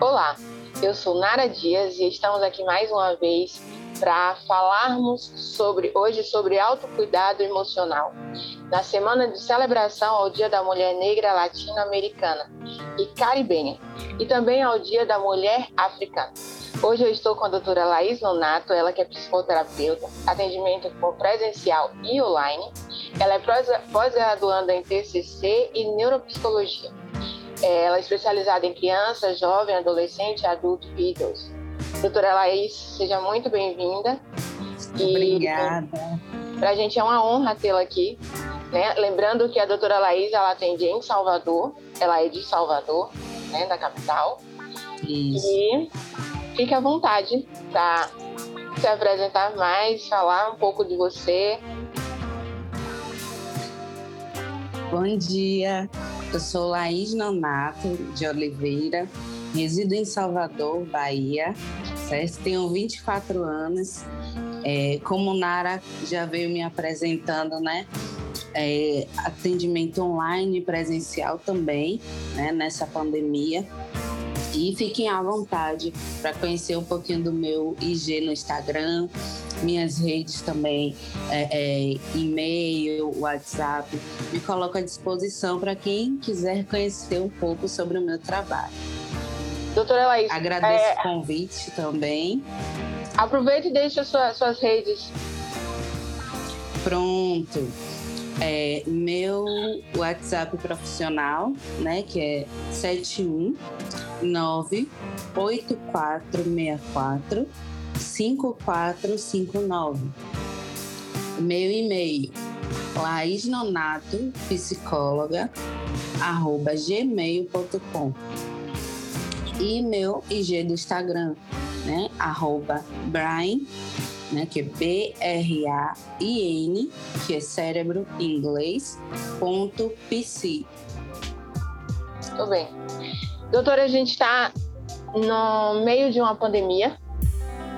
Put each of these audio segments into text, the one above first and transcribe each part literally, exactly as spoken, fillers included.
Olá, eu sou Nara Dias e estamos aqui mais uma vez para falarmos sobre, hoje sobre autocuidado emocional, na semana de celebração ao Dia da Mulher Negra Latino-Americana e Caribenha, e também ao Dia da Mulher Africana. Hoje eu estou com a doutora Laís Nonato, ela que é psicoterapeuta, atendimento presencial e online. Ela é pós-graduanda em T C C e neuropsicologia. Ela é especializada em criança, jovem, adolescente, adulto e idoso. Doutora Laís, seja muito bem-vinda. Obrigada. Para a gente é uma honra tê-la aqui, né? Lembrando que a doutora Laís, ela atende em Salvador, ela é de Salvador, né, da capital. Isso. E fique à vontade para se apresentar mais, falar um pouco de você. Bom dia, eu sou Laís Nonato de Oliveira, resido em Salvador, Bahia, certo? Tenho vinte e quatro anos, é, como Nara já veio me apresentando, né? É, atendimento online e presencial também, né? Nessa pandemia. E fiquem à vontade para conhecer um pouquinho do meu I G no Instagram, minhas redes também, é, é, e-mail, WhatsApp. Me coloco à disposição para quem quiser conhecer um pouco sobre o meu trabalho. Doutora Laís, agradeço é... o convite também. Aproveite e deixe sua, suas redes. Pronto. É, meu WhatsApp profissional, né, que é sete um nove oito quatro seis quatro cinco quatro cinco nove. Meu e-mail, laisnonato psicóloga arroba gmail ponto com. E meu I G do Instagram, né, arroba Brian, né, que é B R A I N, que é cérebro em inglês, ponto P C. Tudo bem. Doutora, a gente está no meio de uma pandemia,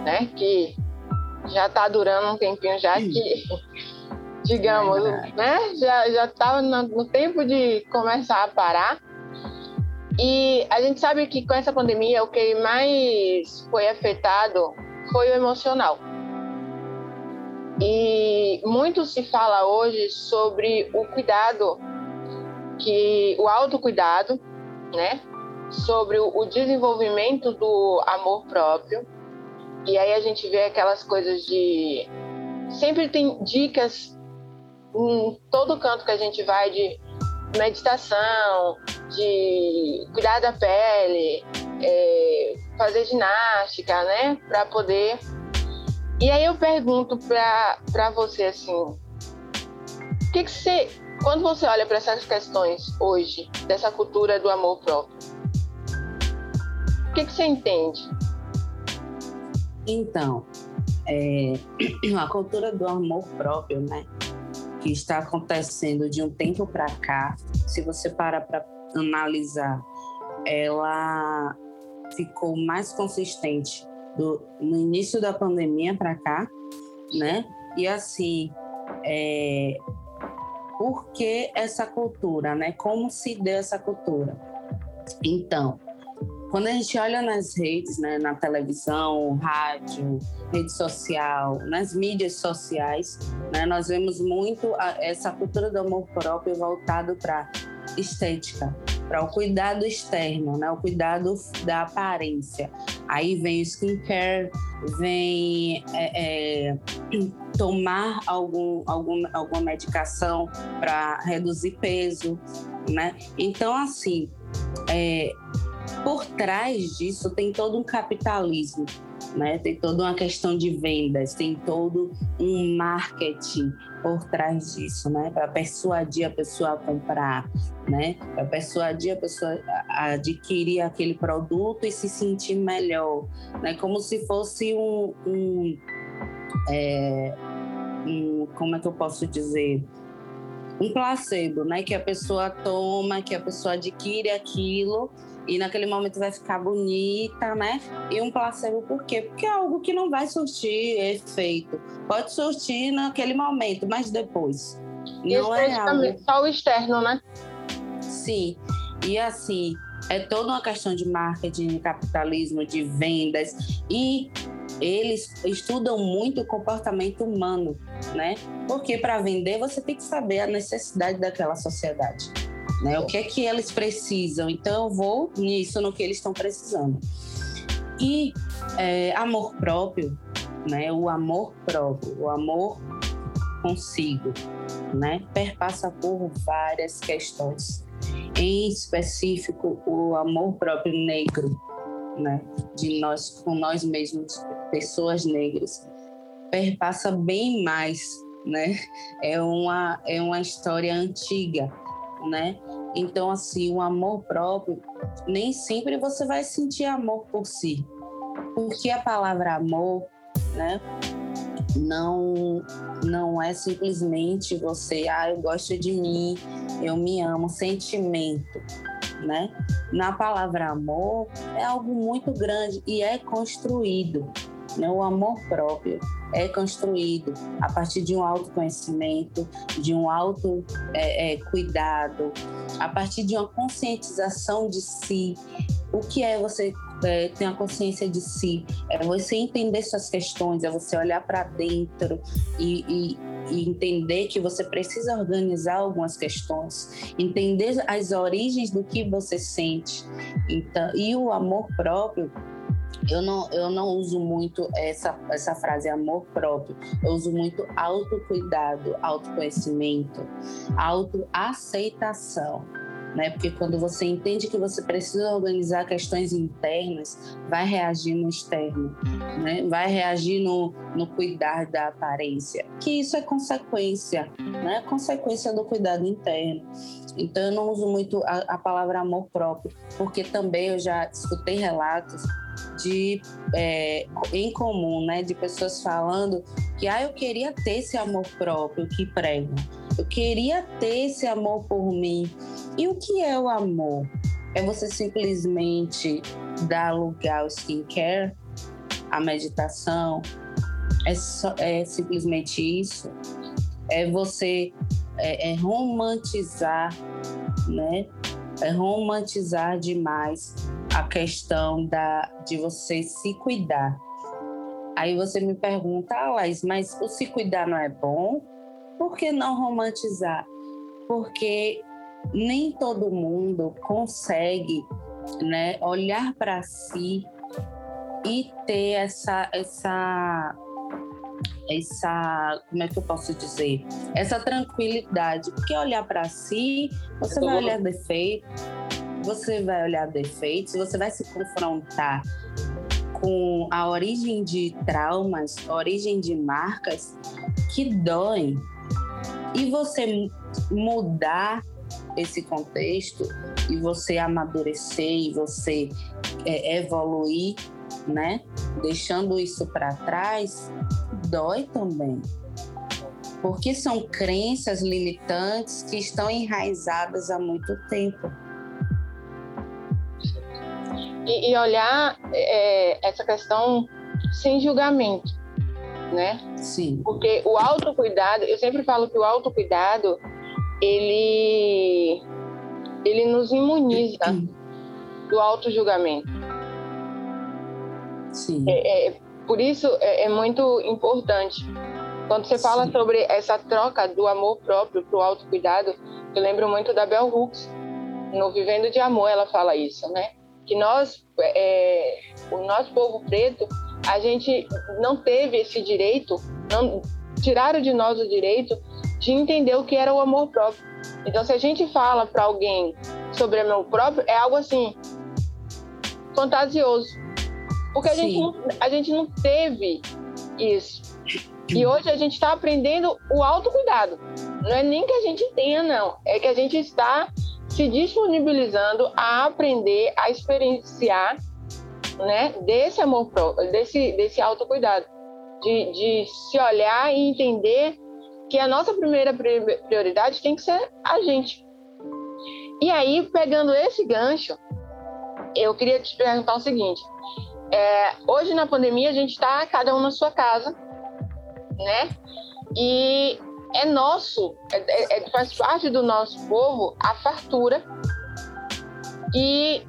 né, que já está durando um tempinho já, que, digamos, é né, já já estava no, no tempo de começar a parar. E a gente sabe que com essa pandemia o que mais foi afetado foi o emocional. E muito se fala hoje sobre o cuidado, que, o autocuidado, né? Sobre o desenvolvimento do amor próprio. E aí a gente vê aquelas coisas de... Sempre tem dicas em todo canto que a gente vai de meditação, de cuidar da pele, é, fazer ginástica, né? Para poder... E aí eu pergunto para você, assim, que que você, quando você olha para essas questões hoje, dessa cultura do amor próprio, o que que você entende? Então, é, a cultura do amor próprio, né, que está acontecendo de um tempo para cá, se você parar para analisar, ela ficou mais consistente Do, no início da pandemia para cá, né? E assim, é, por que essa cultura, né? Como se deu essa cultura? Então, quando a gente olha nas redes, né? Na televisão, rádio, rede social, nas mídias sociais, né? Nós vemos muito a, essa cultura do amor próprio voltado para estética, para o cuidado externo, né? O cuidado da aparência. Aí vem o skincare, vem é, é, tomar algum, algum, alguma medicação para reduzir peso, né? Então, assim, é, por trás disso tem todo um capitalismo, né? Tem toda uma questão de vendas, tem todo um marketing por trás disso, né? Para persuadir a pessoa a comprar, né? Para persuadir a pessoa a adquirir aquele produto e se sentir melhor, né? Como se fosse um, um, é, um, como é que eu posso dizer? Um placebo, né? Que a pessoa toma, que a pessoa adquire aquilo e naquele momento vai ficar bonita, né? E um placebo por quê? Porque é algo que não vai surtir efeito. Pode surtir naquele momento, mas depois. Não é algo... Só o externo, né? Sim. E assim, É toda uma questão de marketing, de capitalismo, de vendas, e eles estudam muito o comportamento humano, né? Porque para vender você tem que saber a necessidade daquela sociedade, né? O que é que eles precisam, então eu vou nisso, no que eles estão precisando. E é, amor próprio, né? O amor próprio, o amor consigo, né? Perpassa por várias questões, em específico o amor próprio negro, né? De nós, com nós mesmos, pessoas negras, perpassa bem mais, né? É uma, é uma história antiga, né? Então, assim, o amor próprio, nem sempre você vai sentir amor por si, porque a palavra amor, né, não, não é simplesmente você, ah, eu gosto de mim, eu me amo, sentimento, né? Na palavra amor é algo muito grande e é construído, né? O amor próprio é construído a partir de um autoconhecimento, de um auto é, é, cuidado, a partir de uma conscientização de si. O que é você é, ter a consciência de si? É você entender suas questões, é você olhar para dentro e, e, e entender que você precisa organizar algumas questões, entender as origens do que você sente. Então, e o amor próprio, eu não, eu não uso muito essa, essa frase amor próprio, eu uso muito autocuidado, autoconhecimento, autoaceitação. Né? Porque quando você entende que você precisa organizar questões internas, vai reagir no externo, né? Vai reagir no, no cuidar da aparência, que isso é consequência, né? Consequência do cuidado interno. Então eu não uso muito a, a palavra amor próprio, porque também eu já escutei relatos de, é, em comum, né? De pessoas falando que ah, eu queria ter esse amor próprio que prego, eu queria ter esse amor por mim. E o que é o amor? É você simplesmente dar lugar ao skincare, à meditação? É, só, é simplesmente isso? É você é, é romantizar, né? É romantizar demais a questão da, de você se cuidar. Aí você me pergunta, ah, Laís, mas o se cuidar não é bom? Por que não romantizar? Porque nem todo mundo consegue, né, olhar para si e ter essa, essa, essa, como é que eu posso dizer? Essa tranquilidade. Porque olhar para si, você vai olhar defeitos, você vai olhar defeitos, você vai se confrontar com a origem de traumas, a origem de marcas que doem. E você mudar esse contexto e você amadurecer e você é, evoluir, né? Deixando isso para trás, dói também. Porque são crenças limitantes que estão enraizadas há muito tempo. E, e olhar é, essa questão sem julgamento, né? Sim. Porque o autocuidado, eu sempre falo que o autocuidado, ele, ele nos imuniza do autojulgamento. Sim. É, é, por isso é, é muito importante. Quando você fala Sim. sobre essa troca do amor próprio para o autocuidado, eu lembro muito da Bell Hooks, no Vivendo de Amor, ela fala isso, né? Que nós, é, o nosso povo preto, a gente não teve esse direito, não, tiraram de nós o direito de entender o que era o amor próprio. Então, se a gente fala para alguém sobre amor próprio, é algo assim, fantasioso. Porque a gente, não, a gente não teve isso. E hoje a gente está aprendendo o autocuidado. Não é nem que a gente tenha, não. É que a gente está se disponibilizando a aprender, a experienciar, né, desse amor próprio, desse, desse autocuidado. De, de se olhar e entender que a nossa primeira prioridade tem que ser a gente. E aí, pegando esse gancho, eu queria te perguntar o seguinte. É, hoje, na pandemia, a gente está cada um na sua casa, né? E é nosso, é, é, faz parte do nosso povo a fartura e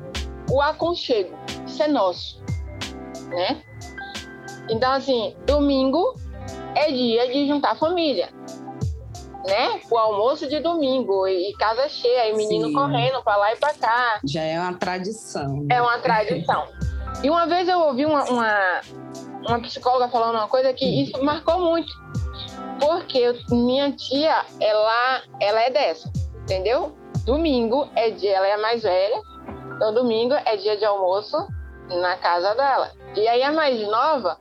o aconchego, isso é nosso, né? Então, assim, domingo é dia de juntar família, né? O almoço de domingo e casa cheia, e menino Sim. correndo pra lá e pra cá. Já é uma tradição. É uma tradição. E uma vez eu ouvi uma, uma, uma psicóloga falando uma coisa que isso marcou muito. Porque minha tia, ela, ela é dessa, entendeu? Domingo é dia, ela é a mais velha, então domingo é dia de almoço na casa dela. E aí a mais nova,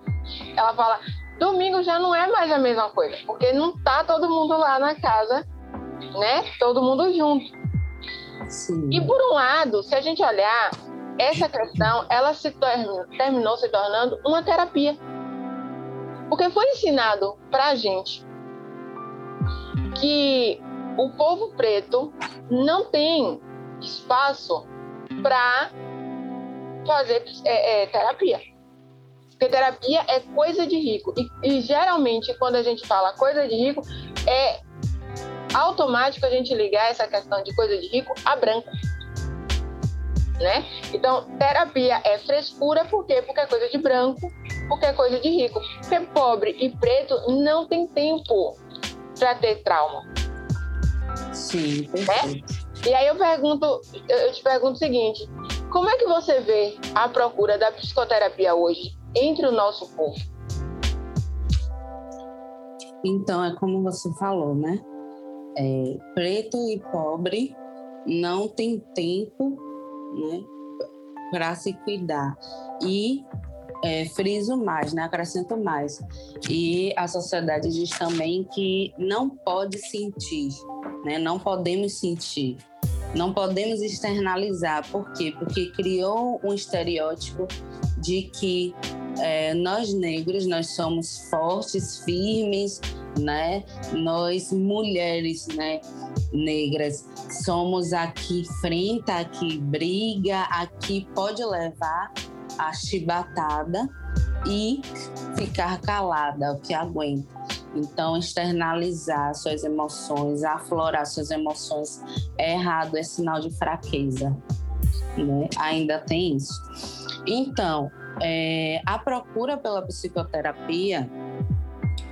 ela fala, domingo já não é mais a mesma coisa, porque não tá todo mundo lá na casa, né? Todo mundo junto. Sim. E por um lado, se a gente olhar, essa questão, ela se torna, terminou se tornando uma terapia. Porque foi ensinado pra gente que o povo preto não tem espaço para fazer é, é, terapia. Porque terapia é coisa de rico. E, e geralmente, quando a gente fala coisa de rico, é automático a gente ligar essa questão de coisa de rico a branco. Né? Então, terapia é frescura, por quê? Porque é coisa de branco, porque é coisa de rico. Porque pobre e preto não tem tempo para ter trauma. Sim, perfeito. Né? E aí eu pergunto, eu te pergunto o seguinte, como é que você vê a procura da psicoterapia hoje entre o nosso povo? Então, é como você falou, né? É, preto e pobre não tem tempo, né, para se cuidar. E é, friso mais, né, acrescento mais. E a sociedade diz também que não pode sentir, né, não podemos sentir, não podemos externalizar. Por quê? Porque criou um estereótipo de que é, nós negros, nós somos fortes, firmes, né? Nós mulheres, né, negras, somos a que enfrenta, a que briga, a que pode levar a chibatada e ficar calada, o que aguenta. Então, externalizar suas emoções, aflorar suas emoções é errado, é sinal de fraqueza, né? Ainda tem isso. Então, é, a procura pela psicoterapia,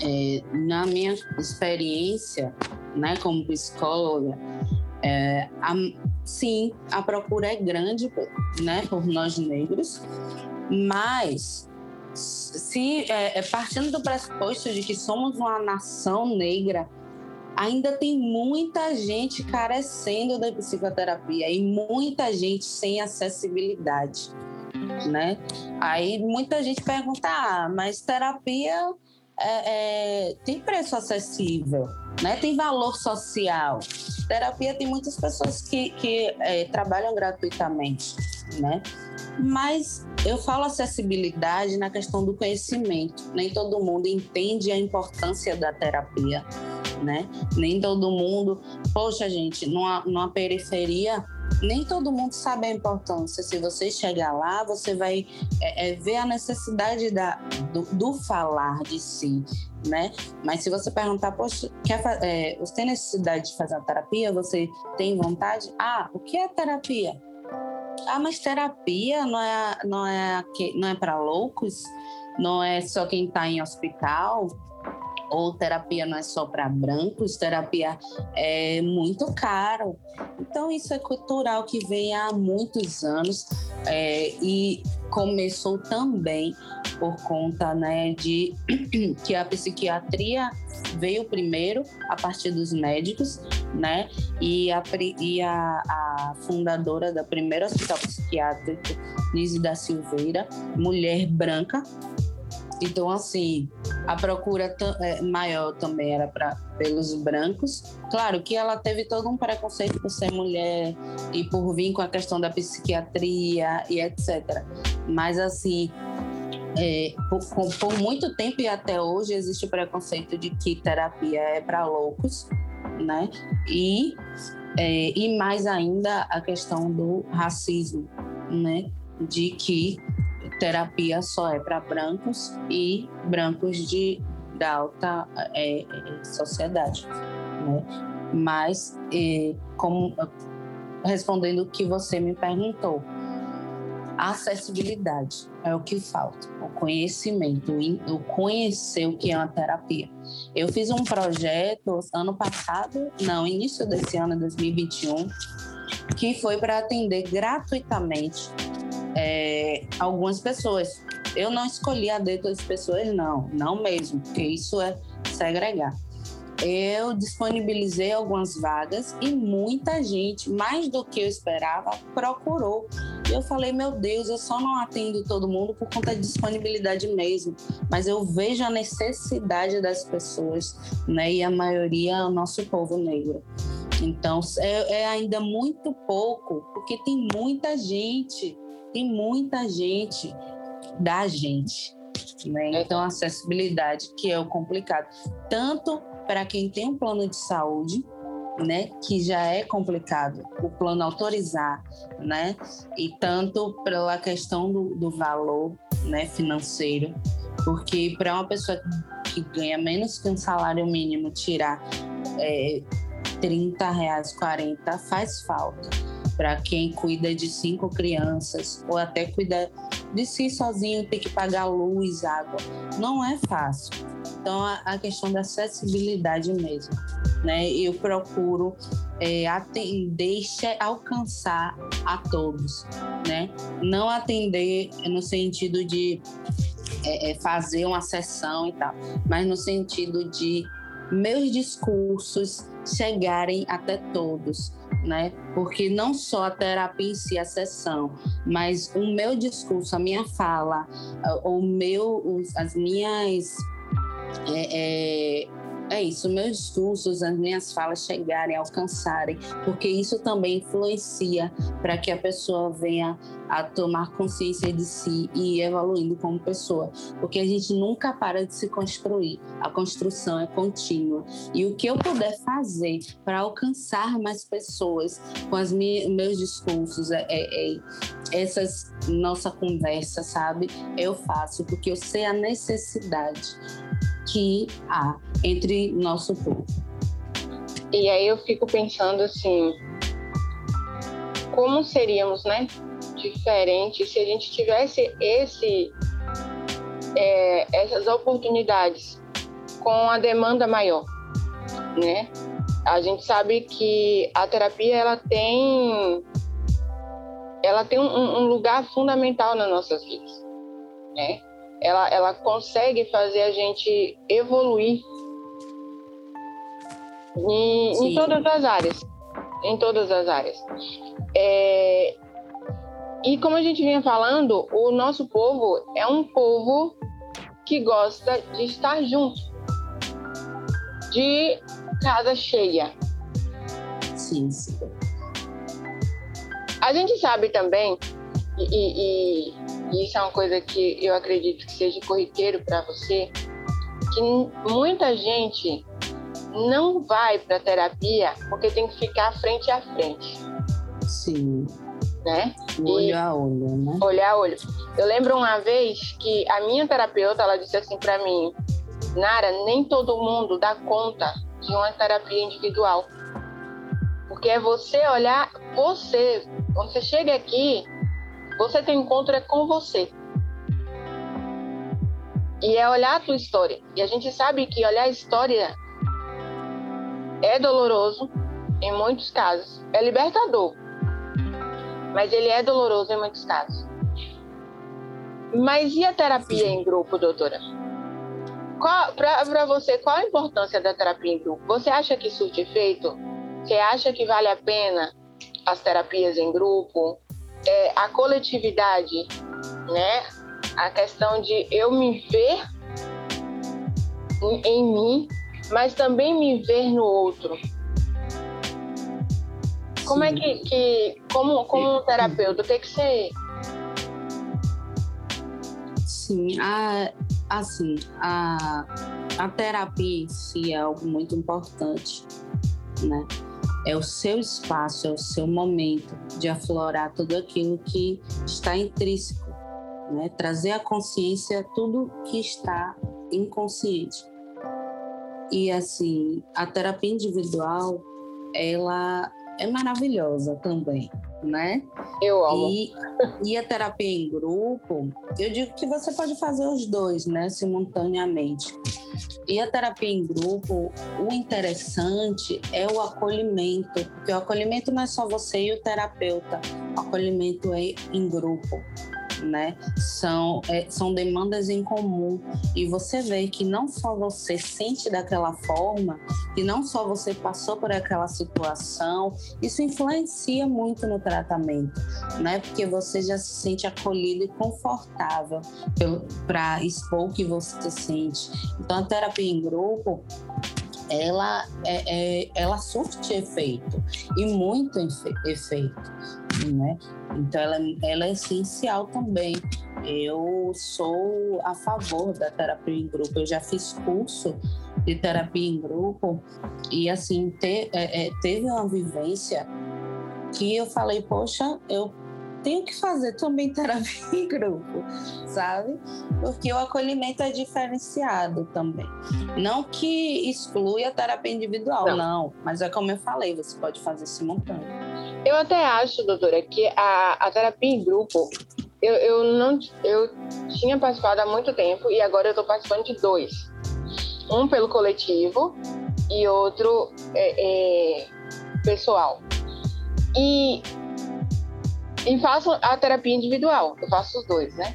É, na minha experiência, né, como psicóloga, é, a, sim, a procura é grande, né, por nós negros, mas se, é, partindo do pressuposto de que somos uma nação negra, ainda tem muita gente carecendo da psicoterapia e muita gente sem acessibilidade, né? Aí muita gente pergunta, ah, mas terapia... É, é, tem preço acessível, né? Tem valor social. Terapia tem muitas pessoas que, que é, trabalham gratuitamente, né? Mas eu falo acessibilidade na questão do conhecimento. Nem todo mundo entende a importância da terapia, né? Nem todo mundo... Poxa, gente, numa, numa periferia... Nem todo mundo sabe a importância. Se você chegar lá, você vai é, é, ver a necessidade da, do, do falar de si, né? Mas se você perguntar, poxa, quer, é, você tem necessidade de fazer a terapia? Você tem vontade? Ah, o que é terapia? Ah, mas terapia não é, não é, não é para loucos? Não é só quem está em hospital? Ou terapia não é só para brancos, terapia é muito caro. Então, isso é cultural que vem há muitos anos é, e começou também por conta, né, de que a psiquiatria veio primeiro a partir dos médicos, né, e a, e a, a fundadora da primeira hospital psiquiátrico, Lise da Silveira, mulher branca. Então, assim, a procura maior também era pra, pelos brancos. Claro que ela teve todo um preconceito por ser mulher e por vir com a questão da psiquiatria e etcétera. Mas, assim, é, por, por muito tempo e até hoje existe o preconceito de que terapia é para loucos, né? E, é, e mais ainda a questão do racismo, né? De que terapia só é para brancos e brancos de, da alta é, sociedade, né? Mas, é, como respondendo o que você me perguntou. A acessibilidade é o que falta, o conhecimento, o conhecer o que é uma terapia. Eu fiz um projeto ano passado, não, início desse ano, dois mil e vinte e um, que foi para atender gratuitamente é, algumas pessoas. Eu não escolhi a de todas as pessoas, não, não mesmo, porque isso é segregar. Eu disponibilizei algumas vagas e muita gente, mais do que eu esperava, procurou. E eu falei, meu Deus, eu só não atendo todo mundo por conta de disponibilidade mesmo. Mas eu vejo a necessidade das pessoas, né? E a maioria é o nosso povo negro. Então, é, é ainda muito pouco, porque tem muita gente, tem muita gente da gente, né? Então, a acessibilidade que é o complicado. Tanto para quem tem um plano de saúde, né, que já é complicado o plano autorizar, né, e tanto pela questão do, do valor, né, financeiro, porque para uma pessoa que ganha menos que um salário mínimo tirar é, trinta reais, quarenta, faz falta. Para quem cuida de cinco crianças ou até cuida de si sozinho, tem que pagar luz, água, não é fácil. Então, a questão da acessibilidade mesmo, né? Eu procuro é, atender, alcançar a todos, né? Não atender no sentido de é, fazer uma sessão e tal, mas no sentido de meus discursos chegarem até todos, né? Porque não só a terapia em si, a sessão, mas o meu discurso, a minha fala, o meu, as minhas... É, é, é isso, meus discursos, as minhas falas chegarem, alcançarem, porque isso também influencia para que a pessoa venha a tomar consciência de si e ir evoluindo como pessoa, porque a gente nunca para de se construir, a construção é contínua, e o que eu puder fazer para alcançar mais pessoas com os meus discursos, é, é, é, essas nossa conversa, sabe, eu faço, porque eu sei a necessidade que há entre nosso povo. E aí eu fico pensando assim, como seríamos, né, diferentes se a gente tivesse esse, é, essas oportunidades com a demanda maior, né? A gente sabe que a terapia ela tem, ela tem um, um lugar fundamental nas nossas vidas, né? Ela, ela consegue fazer a gente evoluir em, em todas as áreas, em todas as áreas. É, e como a gente vinha falando, o nosso povo é um povo que gosta de estar junto, de casa cheia. Sim, sim. A gente sabe também, e... e E isso é uma coisa que eu acredito que seja corriqueiro para você, que muita gente não vai para terapia porque tem que ficar frente a frente. Sim. Né? Olho a olho, né? Olho a olho. Eu lembro uma vez que a minha terapeuta, ela disse assim para mim, Nara, nem todo mundo dá conta de uma terapia individual. Porque é você olhar você. Quando você chega aqui, você tem um encontro é com você. E é olhar a tua história. E a gente sabe que olhar a história é doloroso em muitos casos. É libertador. Mas ele é doloroso em muitos casos. Mas e a terapia em grupo, doutora? Para você, qual a importância da terapia em grupo? Você acha que surte efeito? Você acha que vale a pena as terapias em grupo? É, a coletividade, né? A questão de eu me ver em, em mim, mas também me ver no outro. Como Sim. é que, que como, como um terapeuta, tem que ser? Sim, a, assim, a, a terapia em si é algo muito importante, né? É o seu espaço, é o seu momento de aflorar tudo aquilo que está intrínseco, né? Trazer à consciência tudo que está inconsciente. E assim, a terapia individual, ela é maravilhosa também, né? Eu amo. E, e a terapia em grupo, eu digo que você pode fazer os dois, né, simultaneamente. E a terapia em grupo, o interessante é o acolhimento, porque o acolhimento não é só você e o terapeuta, o acolhimento é em grupo, né? São, é, são demandas em comum e você vê que não só você sente daquela forma, que não só você passou por aquela situação, isso influencia muito no tratamento, né? Porque você já se sente acolhido e confortável para expor o que você sente. Então a terapia em grupo, ela, é, é, ela surte efeito, e muito efeito, né? Então ela, ela é essencial também. Eu sou a favor da terapia em grupo, eu já fiz curso de terapia em grupo e assim, te, é, é, teve uma vivência que eu falei, poxa, eu tenho que fazer também terapia em grupo, sabe? Porque o acolhimento é diferenciado também. Não que exclui a terapia individual, não, não, mas é como eu falei, você pode fazer simultâneo. Eu até acho, doutora, que a, a terapia em grupo, eu, eu, não, eu tinha participado há muito tempo e agora eu estou participando de dois. Um pelo coletivo e outro é, é, pessoal. E... E faço a terapia individual, eu faço os dois, né?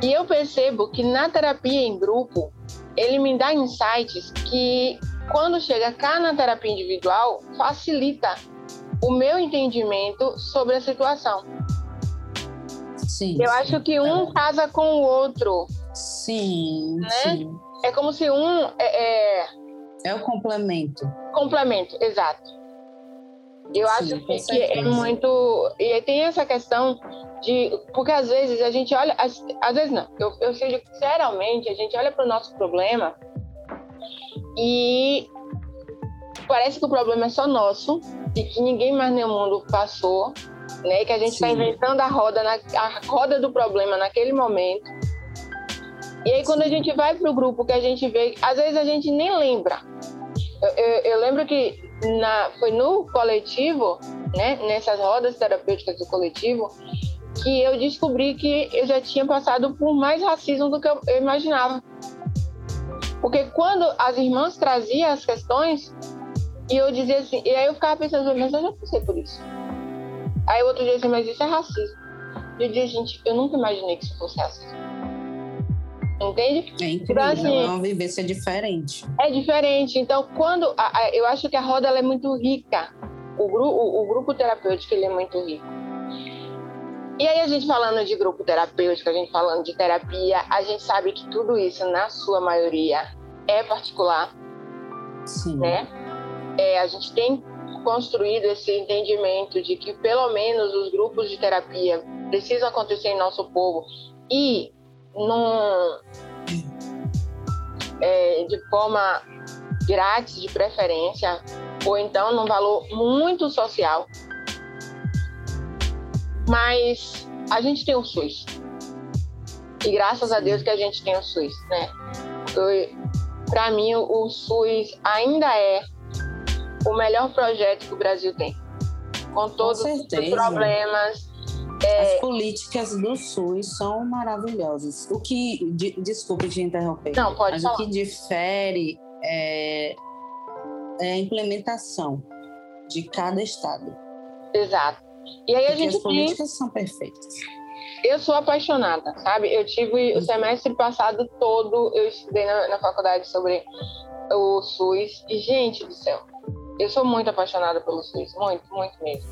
E eu percebo que na terapia em grupo, ele me dá insights que, quando chega cá na terapia individual, facilita o meu entendimento sobre a situação. Sim. Eu sim. acho que um casa com o outro. Sim, né? Sim. É como se um... É, é... é o complemento. Complemento, exato. Eu acho Sim, que, que é muito... E tem essa questão de... Porque às vezes a gente olha... Às, às vezes não. Eu, eu sei que, geralmente, a gente olha para o nosso problema e parece que o problema é só nosso e que ninguém mais no mundo passou, né? Que a gente está inventando a roda, na, a roda do problema naquele momento. E aí, quando Sim. a gente vai para o grupo que a gente vê... Às vezes a gente nem lembra. Eu, eu, eu lembro que na, foi no coletivo, né, nessas rodas terapêuticas do coletivo, que eu descobri que eu já tinha passado por mais racismo do que eu, eu imaginava. Porque quando as irmãs traziam as questões, e eu dizia assim, e aí eu ficava pensando, mas eu já passei por isso. Aí o outro dia assim, mas isso é racismo. E eu dizia, gente, eu nunca imaginei que isso fosse racismo. Entende? É incrível, assim, é uma vivência diferente. É diferente. Então, quando... A, a, eu acho que a roda ela é muito rica. O, gru, o, o grupo terapêutico ele é muito rico. E aí, a gente falando de grupo terapêutico, a gente falando de terapia, a gente sabe que tudo isso, na sua maioria, é particular. Sim. Né? É, a gente tem construído esse entendimento de que, pelo menos, os grupos de terapia precisam acontecer em nosso povo. E... Num, é, de forma grátis, de preferência, ou então num valor muito social. Mas a gente tem o SUS. E graças a Deus que a gente tem o SUS, né? Para mim, o SUS ainda é o melhor projeto que o Brasil tem. Com todos Com certeza. Os problemas... As políticas do SUS são maravilhosas. O que, de, desculpe te interromper, Não, pode mas falar. O que difere é, é a implementação de cada estado. Exato. E aí a Porque gente as políticas tem... são perfeitas. Eu sou apaixonada, sabe? Eu tive o semestre passado todo, eu estudei na, na faculdade sobre o SUS. E, gente do céu, eu sou muito apaixonada pelo SUS, muito, muito mesmo.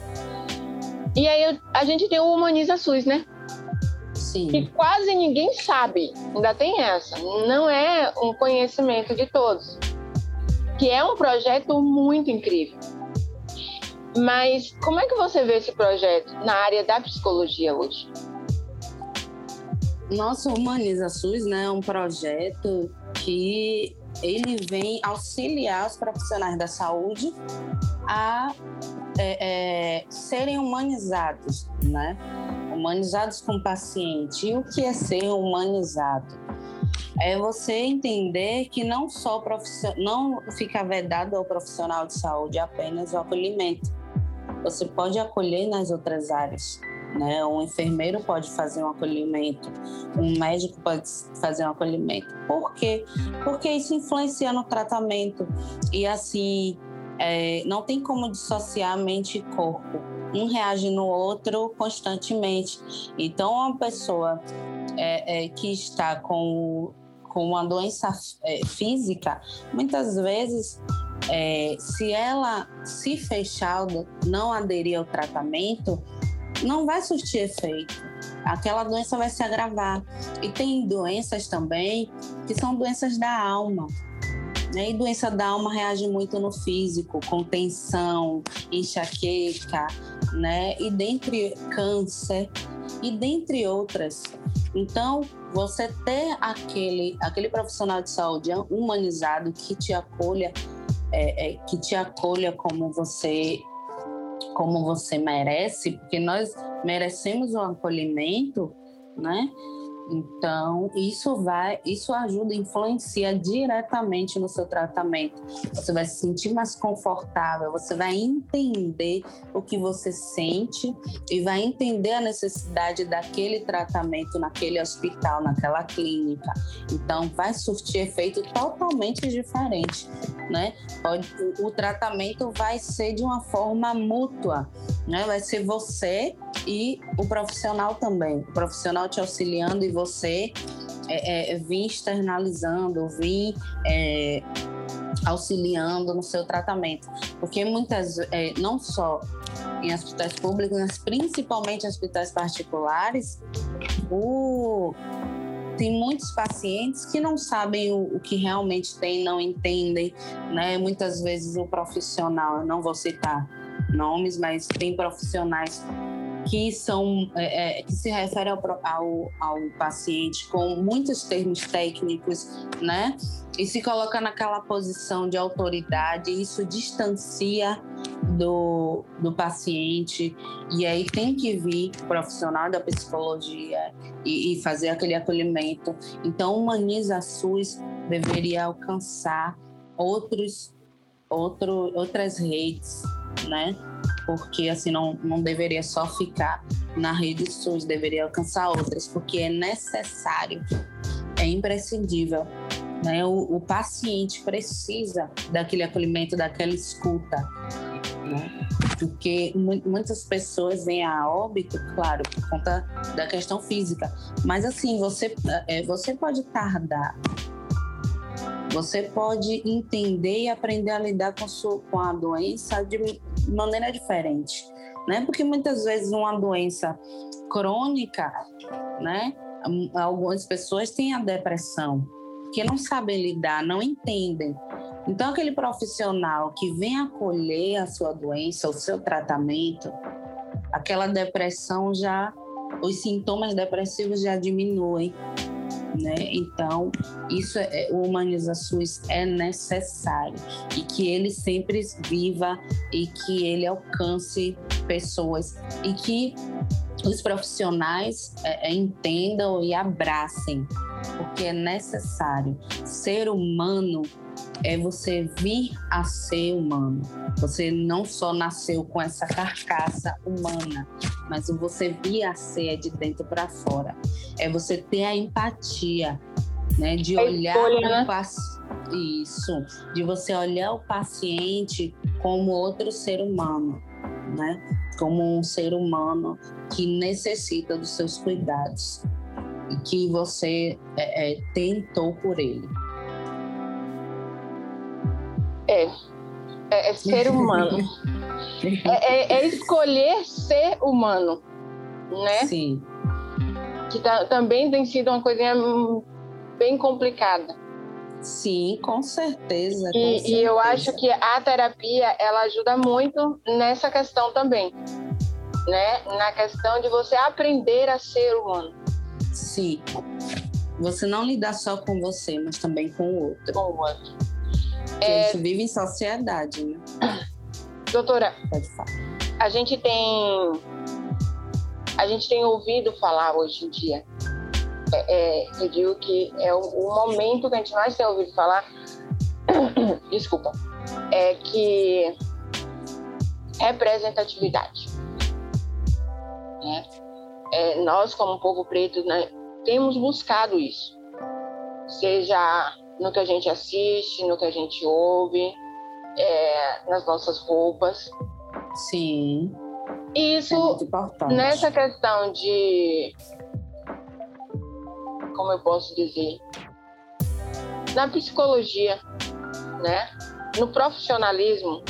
E aí a gente tem o HumanizaSUS, né? Sim. Que quase ninguém sabe, ainda tem essa. Não é um conhecimento de todos. Que é um projeto muito incrível. Mas como é que você vê esse projeto na área da psicologia hoje? Nossa, o HumanizaSUS, né, é um projeto que ele vem auxiliar os profissionais da saúde a... É, é, serem humanizados, né? Humanizados com o paciente. E o que é ser humanizado? É você entender que não só o profissional, não fica vedado ao profissional de saúde apenas o acolhimento, você pode acolher nas outras áreas, né? Um enfermeiro pode fazer um acolhimento, um médico pode fazer um acolhimento. Por quê? Porque isso influencia no tratamento. E assim, é, não tem como dissociar mente e corpo. Um reage no outro constantemente. Então, uma pessoa é, é, que está com, com uma doença é, física, muitas vezes... É, se ela se fechar, não aderir ao tratamento, não vai surtir efeito. Aquela doença vai se agravar. E tem doenças também que são doenças da alma, né? E doença da alma reage muito no físico, com tensão, enxaqueca, né? E dentre câncer, e dentre outras. Então, você ter aquele, aquele profissional de saúde humanizado que te acolha, É, é, que te acolha como você, como você merece, porque nós merecemos um acolhimento, né? Então, isso vai, isso ajuda, influencia diretamente no seu tratamento. Você vai se sentir mais confortável, você vai entender o que você sente e vai entender a necessidade daquele tratamento naquele hospital, naquela clínica. Então, vai surtir efeito totalmente diferente, né? Pode, o, o tratamento vai ser de uma forma mútua, né? Vai ser você e o profissional também. O profissional te auxiliando e você é, é, vir externalizando, vir é, auxiliando no seu tratamento. Porque muitas, é, não só em hospitais públicos, mas principalmente em hospitais particulares, o... tem muitos pacientes que não sabem o, o que realmente tem, não entendem, né? Muitas vezes o profissional, eu não vou citar nomes, mas tem profissionais que são é, que se referem ao, ao, ao paciente com muitos termos técnicos, né? E se coloca naquela posição de autoridade, isso distancia do, do paciente, e aí tem que vir o profissional da psicologia e, e fazer aquele acolhimento. Então, HumanizaSUS deveria alcançar outros, outro, outras redes, né? Porque assim, não, não deveria só ficar na rede SUS, deveria alcançar outras, porque é necessário, é imprescindível, né? O, o paciente precisa daquele acolhimento, daquela escuta, né? Porque mu- muitas pessoas vêm a óbito, claro, por conta da questão física, mas assim, você, você pode tardar, você pode entender e aprender a lidar com, sua, com a doença de maneira diferente, né? Porque muitas vezes uma doença crônica, né? Algumas pessoas têm a depressão, que não sabem lidar, não entendem. Então, aquele profissional que vem acolher a sua doença, o seu tratamento, aquela depressão já, os sintomas depressivos já diminuem, né? Então, isso é, o HumanizaSUS é necessário, e que ele sempre viva e que ele alcance pessoas e que os profissionais é, entendam e abracem, porque é necessário. Ser humano é você vir a ser humano. Você não só nasceu com essa carcaça humana, mas você vir a ser é de dentro para fora. É você ter a empatia, né? De olhar o paciente. Isso, de você olhar o paciente como outro ser humano, né? Como um ser humano que necessita dos seus cuidados e que você é, é, tentou por ele. É, é, é ser humano. é, é, é escolher ser humano, né? Sim. Que tá, também tem sido uma coisinha bem complicada. Sim, com certeza. Com e, certeza. E eu acho que a terapia, ela ajuda muito nessa questão também, né? Na questão de você aprender a ser humano. Sim. Você não lidar só com você, mas também com o outro. Com o outro. Porque é... a gente vive em sociedade, né? Doutora, pode falar. A gente tem... A gente tem ouvido falar hoje em dia. É, é, eu digo que é o, o momento que a gente mais tem ouvido falar. Desculpa. É que representatividade. Né? É, nós, como povo preto, né, temos buscado isso. Seja no que a gente assiste, no que a gente ouve, é, nas nossas roupas. Sim. Isso, é muito importante. Nessa questão de... Como eu posso dizer? Na psicologia, né? No profissionalismo,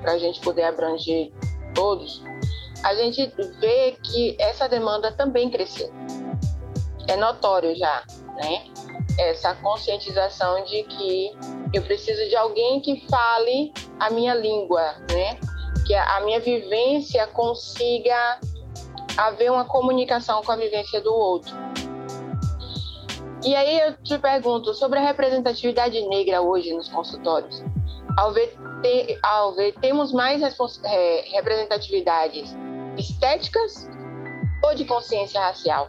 para a gente poder abranger todos, a gente vê que essa demanda também cresceu. É notório já, né? Essa conscientização de que eu preciso de alguém que fale a minha língua, né? Que a minha vivência consiga haver uma comunicação com a vivência do outro. E aí eu te pergunto sobre a representatividade negra hoje nos consultórios. Ao ver, te, ao ver temos mais respons, é, representatividades estéticas ou de consciência racial?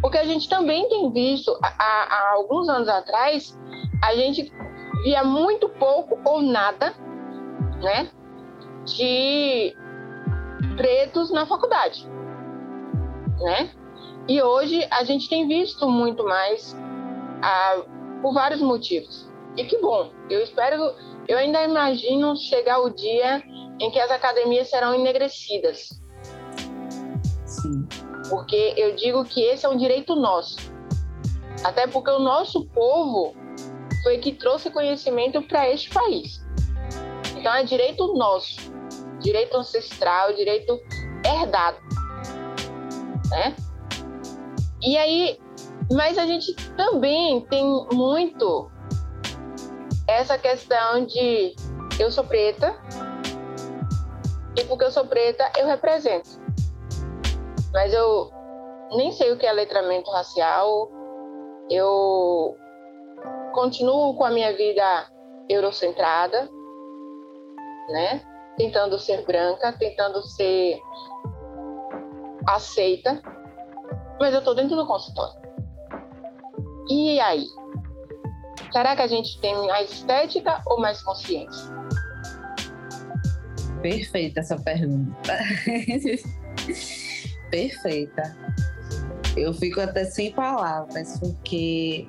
Porque a gente também tem visto, há, há alguns anos atrás, a gente via muito pouco ou nada, né, de pretos na faculdade, né? E hoje a gente tem visto muito mais, ah, por vários motivos. E que bom, eu espero, eu ainda imagino chegar o dia em que as academias serão enegrecidas. Sim. Porque eu digo que esse é um direito nosso. Até porque o nosso povo foi que trouxe conhecimento para este país. Então é direito nosso, direito ancestral, direito herdado, né? E aí, mas a gente também tem muito essa questão de eu sou preta e porque eu sou preta eu represento. Mas eu nem sei o que é letramento racial, eu continuo com a minha vida eurocentrada, né? Tentando ser branca, tentando ser aceita, mas eu estou dentro do consultório. E aí? Será que a gente tem mais estética ou mais consciência? Perfeita essa pergunta. Perfeita. Eu fico até sem palavras, porque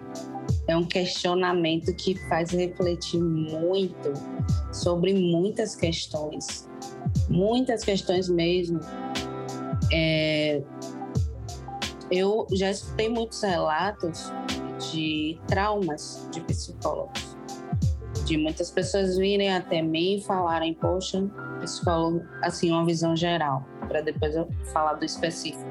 é um questionamento que faz refletir muito sobre muitas questões. Muitas questões mesmo. É... Eu já escutei muitos relatos de traumas de psicólogos, de muitas pessoas virem até mim e falarem, poxa, psicólogo, assim, uma visão geral, para depois eu falar do específico.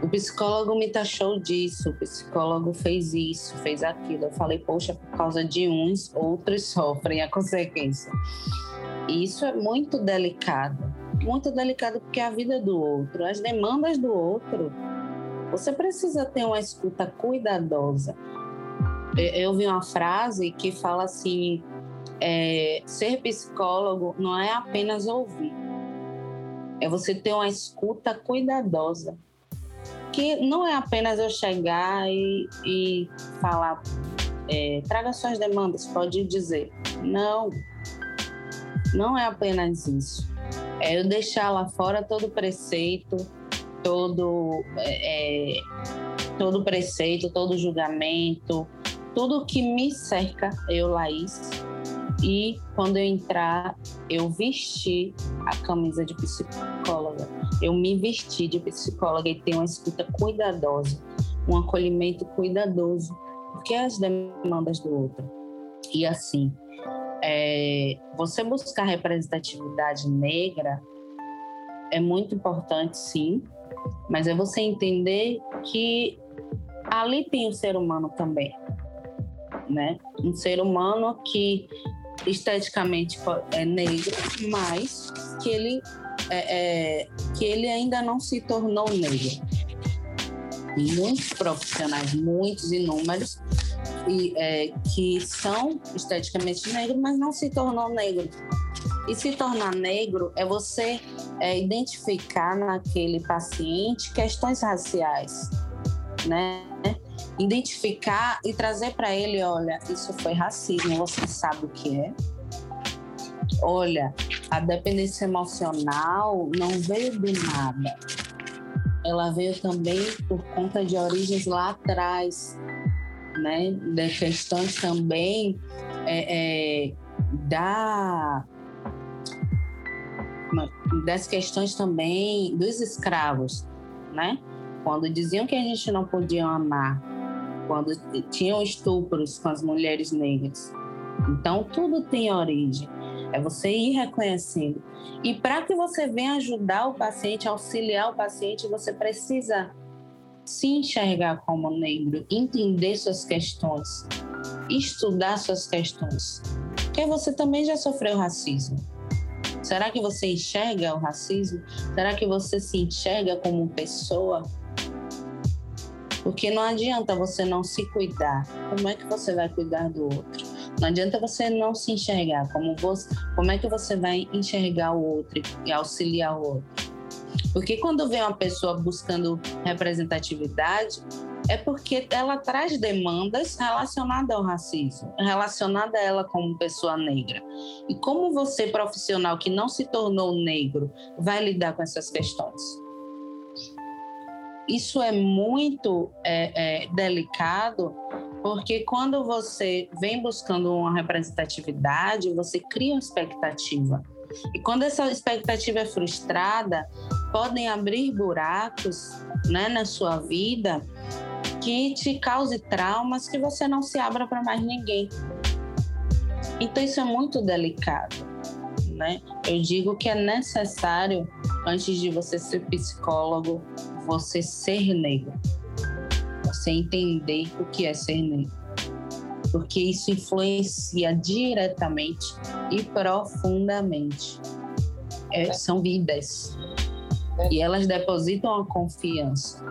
O psicólogo me taxou disso, o psicólogo fez isso, fez aquilo. Eu falei, poxa, por causa de uns, outros sofrem a consequência. E isso é muito delicado, muito delicado porque é a vida do outro, as demandas do outro. Você precisa ter uma escuta cuidadosa. Eu vi uma frase que fala assim, é, ser psicólogo não é apenas ouvir, é você ter uma escuta cuidadosa, que não é apenas eu chegar e, e falar, é, traga suas demandas, pode dizer. Não, não é apenas isso. É eu deixar lá fora todo preceito, Todo, é, todo preceito, todo julgamento, tudo que me cerca, eu, Laís, e quando eu entrar, eu vestir a camisa de psicóloga, eu me vestir de psicóloga e ter uma escuta cuidadosa, um acolhimento cuidadoso, porque é as demandas do outro. E assim, é, você buscar representatividade negra é muito importante, sim, mas é você entender que ali tem um ser humano também, né? Um ser humano que esteticamente é negro, mas que ele, é, é, que ele ainda não se tornou negro. E muitos profissionais, muitos inúmeros, e, é, que são esteticamente negros, mas não se tornou negro. E se tornar negro é você é, identificar naquele paciente questões raciais, né? Identificar e trazer para ele, olha, isso foi racismo, você sabe o que é? olha, a dependência emocional não veio do nada. Ela veio também por conta de origens lá atrás, né? De questões também é, é, da... das questões também dos escravos, né? Quando diziam que a gente não podia amar, quando tinham estupros com as mulheres negras. Então, tudo tem origem. É você ir reconhecendo. E para que você venha ajudar o paciente, auxiliar o paciente, você precisa se enxergar como negro, entender suas questões, estudar suas questões. Porque você também já sofreu racismo. Será que você enxerga o racismo? Será que você se enxerga como pessoa? Porque não adianta você não se cuidar. Como é que você vai cuidar do outro? Não adianta você não se enxergar. Como, você, como é que você vai enxergar o outro e auxiliar o outro? Porque quando vem uma pessoa buscando representatividade, é porque ela traz demandas relacionadas ao racismo, relacionada a ela como pessoa negra. E como você, profissional que não se tornou negro, vai lidar com essas questões? Isso é muito é, é, delicado, porque quando você vem buscando uma representatividade, você cria uma expectativa. E quando essa expectativa é frustrada, podem abrir buracos, né, na sua vida, que te cause traumas, que você não se abra para mais ninguém. Então, isso é muito delicado, né? Eu digo que é necessário, antes de você ser psicólogo, você ser negro. Você entender o que é ser negro. Porque isso influencia diretamente e profundamente. É, são vidas. E elas depositam a confiança.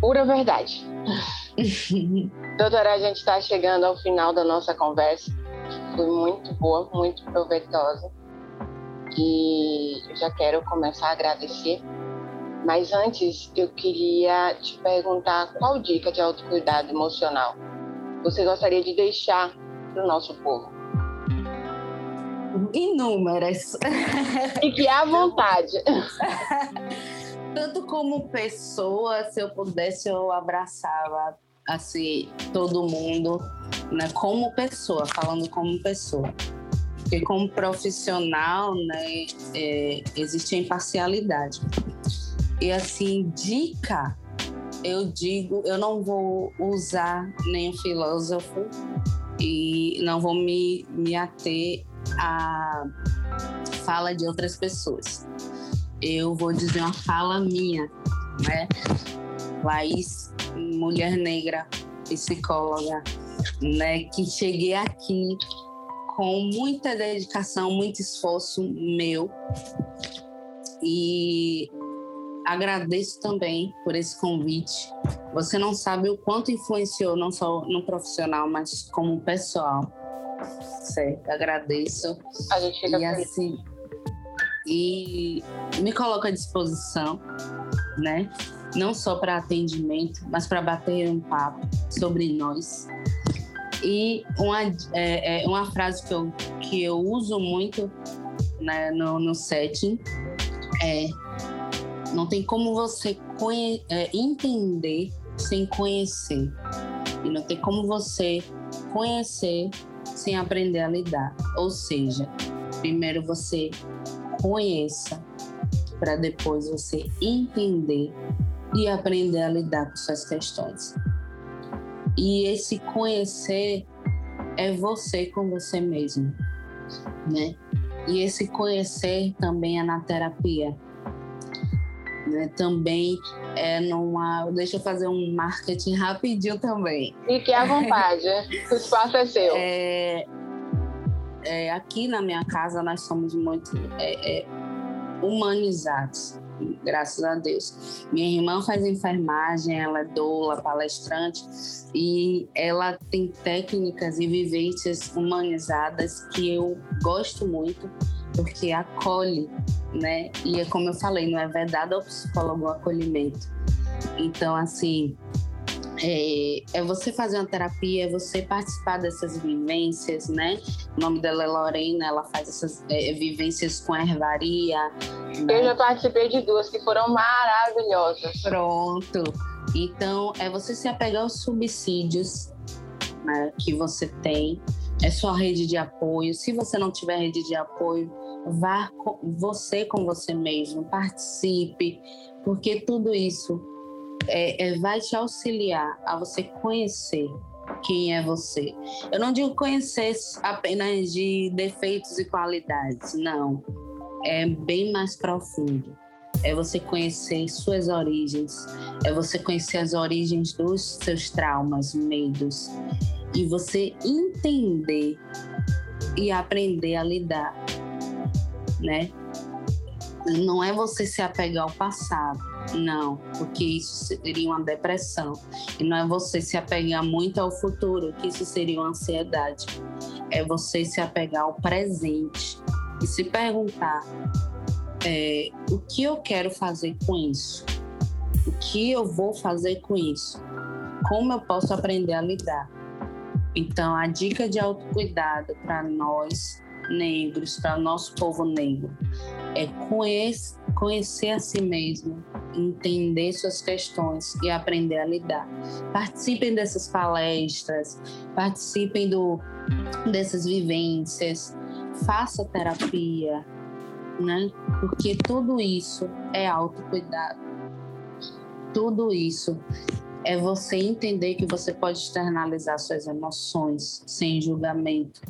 Pura verdade. Doutora, a gente está chegando ao final da nossa conversa. Foi muito boa, muito proveitosa. E eu já quero começar a agradecer. Mas antes, eu queria te perguntar qual dica de autocuidado emocional você gostaria de deixar para o nosso povo? Inúmeras. Fique à vontade. Tanto como pessoa, se eu pudesse, eu abraçava assim, todo mundo, né? Como pessoa, falando como pessoa. Porque como profissional, né, é, existe a imparcialidade. E assim, dica, eu digo, eu não vou usar nenhum filósofo e não vou me, me ater à fala de outras pessoas. Eu vou dizer uma fala minha, né? Laís, mulher negra, psicóloga, né? Que cheguei aqui com muita dedicação, muito esforço meu. E agradeço também por esse convite. Você não sabe o quanto influenciou, não só no profissional, mas como pessoal. Certo? Agradeço. A gente fica e feliz. Assim, e me coloco à disposição, né? Não só para atendimento, mas para bater um papo sobre nós. E uma, é, é, uma frase que eu, que eu uso muito, né, no, no setting é: não tem como você conhe- é, entender sem conhecer. E não tem como você conhecer sem aprender a lidar. Ou seja, primeiro você conheça para depois você entender e aprender a lidar com suas questões. E esse conhecer é você com você mesmo, né? E esse conhecer também é na terapia, né? Também é numa... Deixa eu fazer um marketing rapidinho também. Fique à vontade, o espaço é seu. É... É, aqui na minha casa nós somos muito é, é, humanizados, graças a Deus. Minha irmã faz enfermagem, ela é doula, palestrante, e ela tem técnicas e vivências humanizadas que eu gosto muito, porque acolhe, né? E é como eu falei, não é vedado ao psicólogo o acolhimento. Então, assim, É, é você fazer uma terapia, é você participar dessas vivências, né? O nome dela é Lorena, ela faz essas é, vivências com ervaria. Né? Eu já participei de duas que foram maravilhosas. Pronto. Então, é você se apegar aos subsídios, né, que você tem, é sua rede de apoio. Se você não tiver rede de apoio, vá com você com você mesmo, participe, porque tudo isso É, é, vai te auxiliar a você conhecer quem é você. Eu não digo conhecer apenas de defeitos e qualidades, não. É bem mais profundo. É você conhecer suas origens, é você conhecer as origens dos seus traumas, medos, e você entender e aprender a lidar, né? Não é você se apegar ao passado, não, porque isso seria uma depressão. E não é você se apegar muito ao futuro, que isso seria uma ansiedade. É você se apegar ao presente e se perguntar é, o que eu quero fazer com isso? O que eu vou fazer com isso? Como eu posso aprender a lidar? Então, a dica de autocuidado para nós negros, para o nosso povo negro, é conhecer, conhecer a si mesmo, entender suas questões e aprender a lidar. Participem dessas palestras, participem do, dessas vivências, faça terapia, né? Porque tudo isso é autocuidado. Tudo isso é você entender que você pode externalizar suas emoções sem julgamento.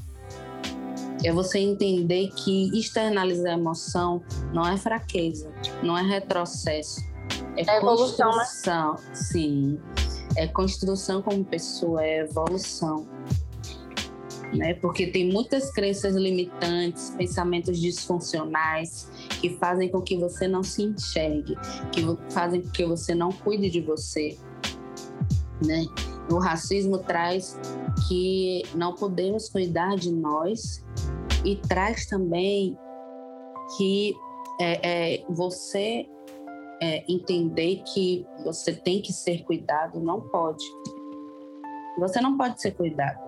É você entender que externalizar a emoção não é fraqueza, não é retrocesso, é, é evolução, construção, né? Sim, é construção como pessoa, é evolução, né? Porque tem muitas crenças limitantes, pensamentos disfuncionais que fazem com que você não se enxergue, que fazem com que você não cuide de você, né? O racismo traz que não podemos cuidar de nós e traz também que é, é, você é, entender que você tem que ser cuidado, não pode. Você não pode ser cuidado.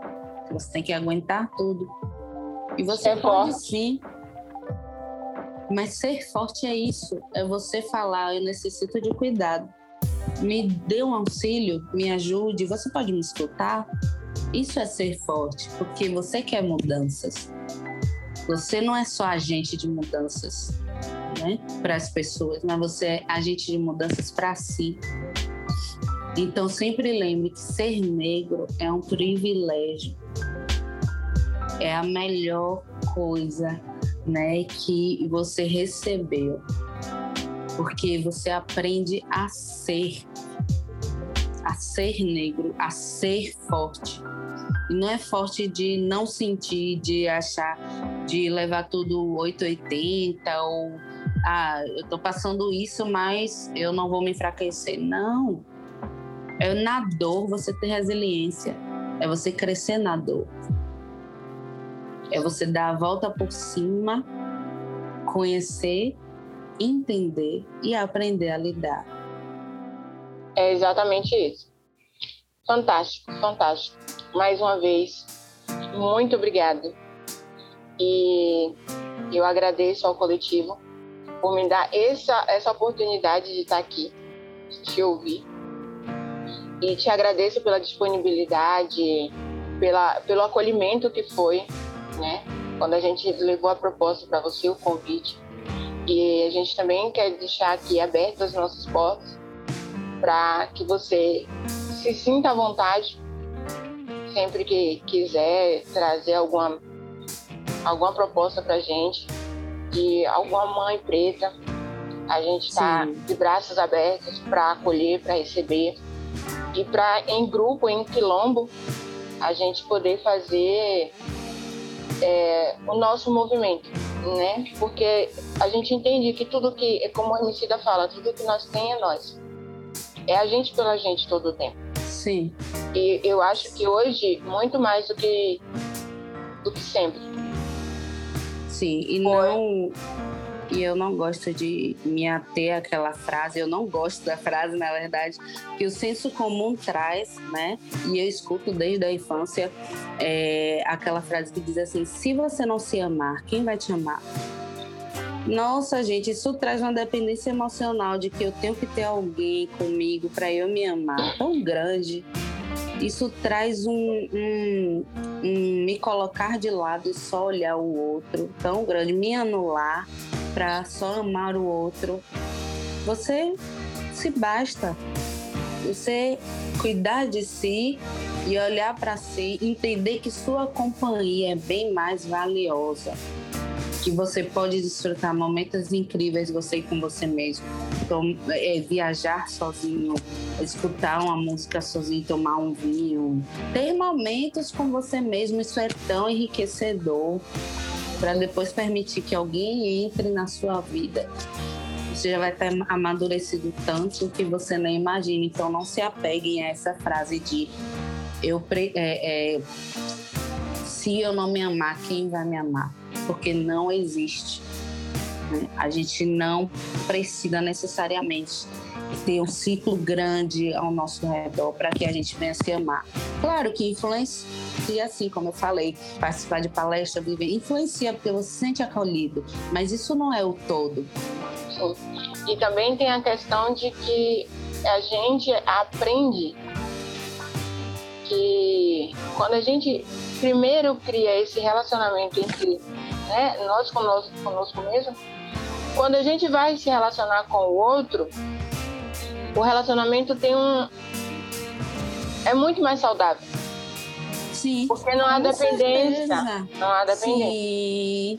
Você tem que aguentar tudo. E você pode sim. Mas ser forte é isso. É você falar, eu necessito de cuidado. Me dê um auxílio, me ajude, você pode me escutar? Isso é ser forte, porque você quer mudanças. Você não é só agente de mudanças, né, para as pessoas, mas você é agente de mudanças para si. Então, sempre lembre que ser negro é um privilégio. É a melhor coisa, né, que você recebeu. Porque você aprende a ser, a ser negro, a ser forte. E não é forte de não sentir, de achar, de levar tudo oitocentos e oitenta, ou ah, eu tô passando isso, mas eu não vou me enfraquecer. Não. É na dor você ter resiliência. É você crescer na dor. É você dar a volta por cima, conhecer, entender e aprender a lidar. É exatamente isso. Fantástico, fantástico. Mais uma vez, muito obrigada. E eu agradeço ao coletivo por me dar essa, essa oportunidade de estar aqui, de te ouvir. E te agradeço pela disponibilidade, pela, pelo acolhimento que foi, né? Quando a gente levou a proposta para você, o convite. E a gente também quer deixar aqui abertas as nossas portas para que você se sinta à vontade sempre que quiser trazer alguma, alguma proposta para a gente de alguma mãe preta. A gente está de braços abertos para acolher, para receber e para, em grupo, em quilombo, a gente poder fazer é, o nosso movimento. Né? Porque a gente entende que tudo que, como a Emicida fala, tudo que nós tem é nós. É a gente pela gente todo o tempo. Sim. E eu acho que hoje, muito mais do que, do que sempre. Sim, e Foi. não e eu não gosto de me ater àquela frase, eu não gosto da frase, na verdade, que o senso comum traz, né? E eu escuto desde a infância é, aquela frase que diz assim, se você não se amar, quem vai te amar? Nossa, gente, isso traz uma dependência emocional de que eu tenho que ter alguém comigo para eu me amar, tão grande. Isso traz um, um, um me colocar de lado e só olhar o outro, tão grande, me anular para só amar o outro. Você se basta, você cuidar de si e olhar para si, entender que sua companhia é bem mais valiosa, que você pode desfrutar momentos incríveis você com você mesmo. Então, é viajar sozinho, escutar uma música sozinho, tomar um vinho, ter momentos com você mesmo, isso é tão enriquecedor, para depois permitir que alguém entre na sua vida. Você já vai estar amadurecido tanto que você nem imagina. Então, não se apeguem a essa frase de eu pre... é, é... se eu não me amar, quem vai me amar? Porque não existe, né? A gente não precisa necessariamente ter um ciclo grande ao nosso redor para que a gente venha se amar. Claro que influencia, assim como eu falei, participar de palestra, viver, influencia porque você se sente acolhido, mas isso não é o todo. Sim. E também tem a questão de que a gente aprende que quando a gente primeiro cria esse relacionamento entre, né, nós conosco, conosco mesmo, quando a gente vai se relacionar com o outro, o relacionamento tem um... é muito mais saudável. Sim. Porque não há dependência. Certeza. Não há dependência. Sim,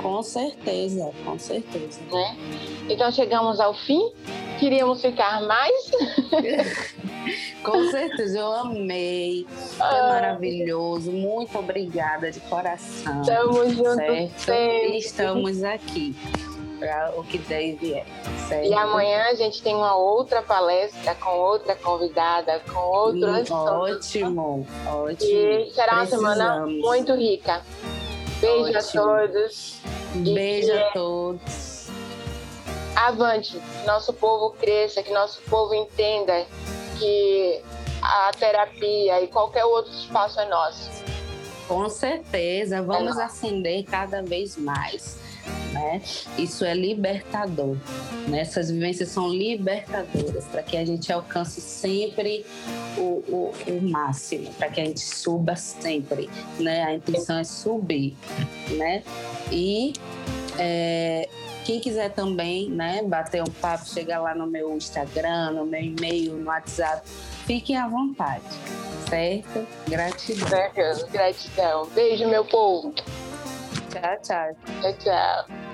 com certeza, com certeza. Né? Então chegamos ao fim, queríamos ficar mais... Com certeza, eu amei. Foi ah, maravilhoso. Muito obrigada de coração. Estamos juntos. Estamos aqui para o que deve é. Certo? E amanhã a gente tem uma outra palestra com outra convidada, com outro. Hum, ótimo, ótimo. E será uma semana muito rica. Beijo ótimo. a todos. Beijo a todos. Avante, nosso povo cresça, que nosso povo entenda que a terapia e qualquer outro espaço é nosso. Com certeza, vamos é acender cada vez mais, né? Isso é libertador, né? Essas vivências são libertadoras para que a gente alcance sempre o, o, o máximo, para que a gente suba sempre, né? A intenção é subir, né? E é... quem quiser também, né, bater um papo, chegar lá no meu Instagram, no meu e-mail, no WhatsApp, fiquem à vontade, certo? Gratidão. Certo, gratidão. Beijo, meu povo. Tchau, tchau. Tchau, tchau.